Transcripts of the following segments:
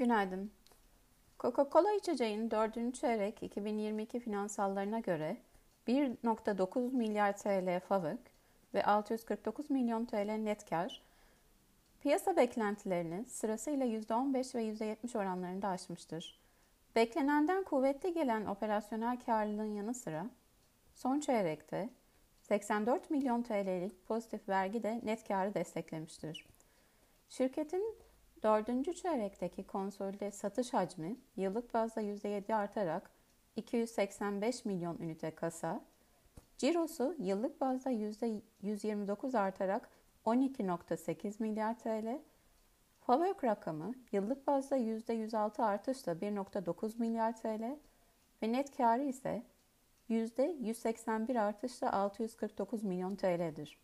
Günaydın. Coca-Cola içeceğinin 4. çeyrek 2022 finansallarına göre 1.9 milyar TL FAVÖK ve 649 milyon TL net kar, piyasa beklentilerini sırasıyla %15 ve %70 oranlarında aşmıştır. Beklenenden kuvvetli gelen operasyonel karlılığın yanı sıra son çeyrekte 84 milyon TL'lik pozitif vergi de net karı desteklemiştir. Şirketin 4. çeyrekteki konsolide satış hacmi yıllık bazda %7 artarak 285 milyon ünite kasa, cirosu yıllık bazda %129 artarak 12.8 milyar TL, FAVÖK rakamı yıllık bazda %106 artışla 1.9 milyar TL ve net kârı ise %181 artışla 649 milyon TL'dir.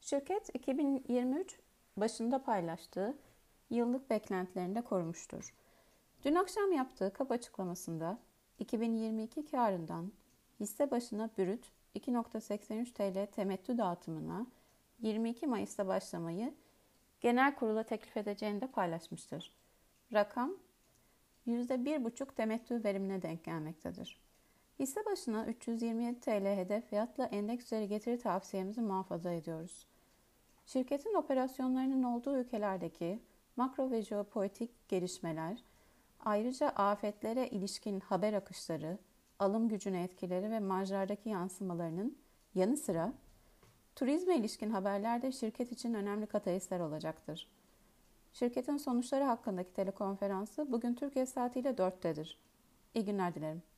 Şirket 2023 başında paylaştığı yıllık beklentilerini de korumuştur. Dün akşam yaptığı KAP açıklamasında 2022 kârından hisse başına brüt 2.83 TL temettü dağıtımına 22 Mayıs'ta başlamayı genel kurula teklif edeceğini de paylaşmıştır. Rakam %1,5 temettü verimine denk gelmektedir. Hisse başına 327 TL hedef fiyatla endeks üzeri getiri tavsiyemizi muhafaza ediyoruz. Şirketin operasyonlarının olduğu ülkelerdeki makro ve jeopolitik gelişmeler, ayrıca afetlere ilişkin haber akışları, alım gücüne etkileri ve marjlardaki yansımalarının yanı sıra turizme ilişkin haberler de şirket için önemli katalistler olacaktır. Şirketin sonuçları hakkındaki telekonferansı bugün Türkiye saatiyle 4'tedir. İyi günler dilerim.